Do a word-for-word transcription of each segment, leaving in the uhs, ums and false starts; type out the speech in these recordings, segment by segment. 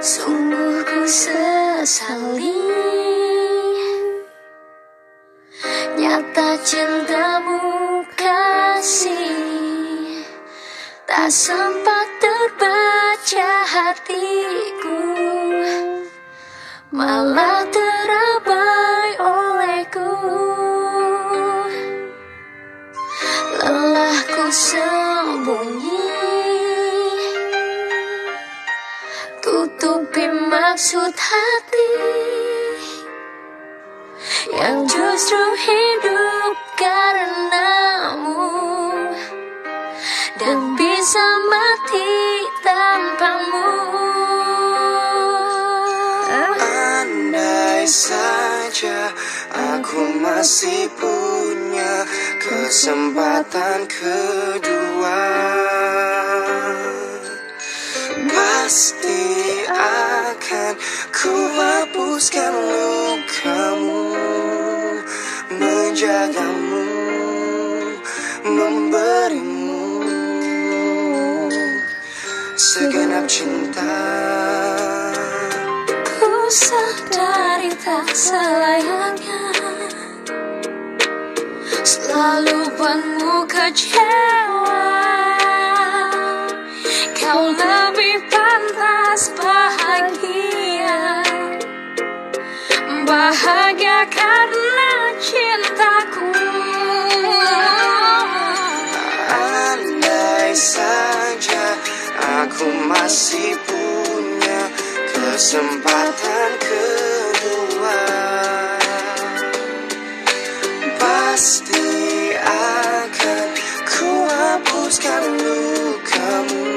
Sungguh ku sesali, nyata cintamu kasih tak sempat terbaca hatiku, malah terabai olehku. Lelah ku sembunyi, tutupi maksud hati yang justru hidup karenamu dan bisa mati tanpamu. Andai saja aku masih punya kesempatan kedua, pasti akan ku hapuskan lukamu, menjagamu, memberimu segenap cinta. Ku sadari tak selayaknya selalu buatmu kecewa, kau lebih pantas bahagia, bahagia karena cintaku. Andai saja aku masih punya kesempatan kedua, pasti akan ku hapuskan lukamu,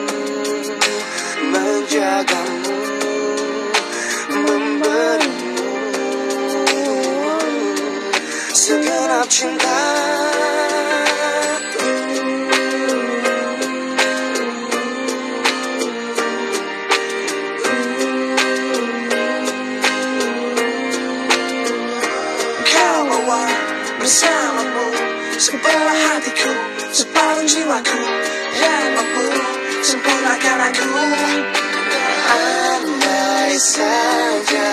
menjagamu, memberimu segenap cinta. Bersamamu sebelah hatiku, separuh jiwaku, yang mampu sempurnakan aku. Andai saja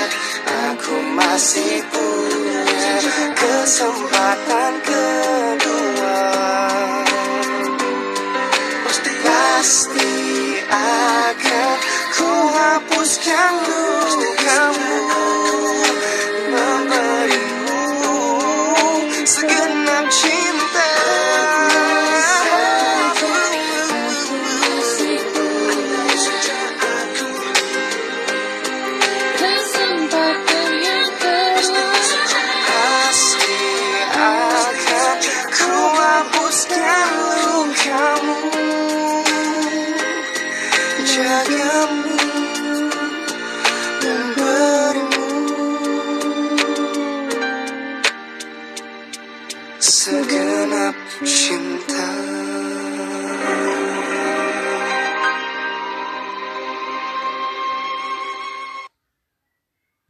aku masih punya kesempatan kedua, pasti akan ku hapuskan lukamu, memberimu segenap cinta. Kesempatan yang kedua, pasti akan ku hapuskan lukamu, jagamu, segenap cinta.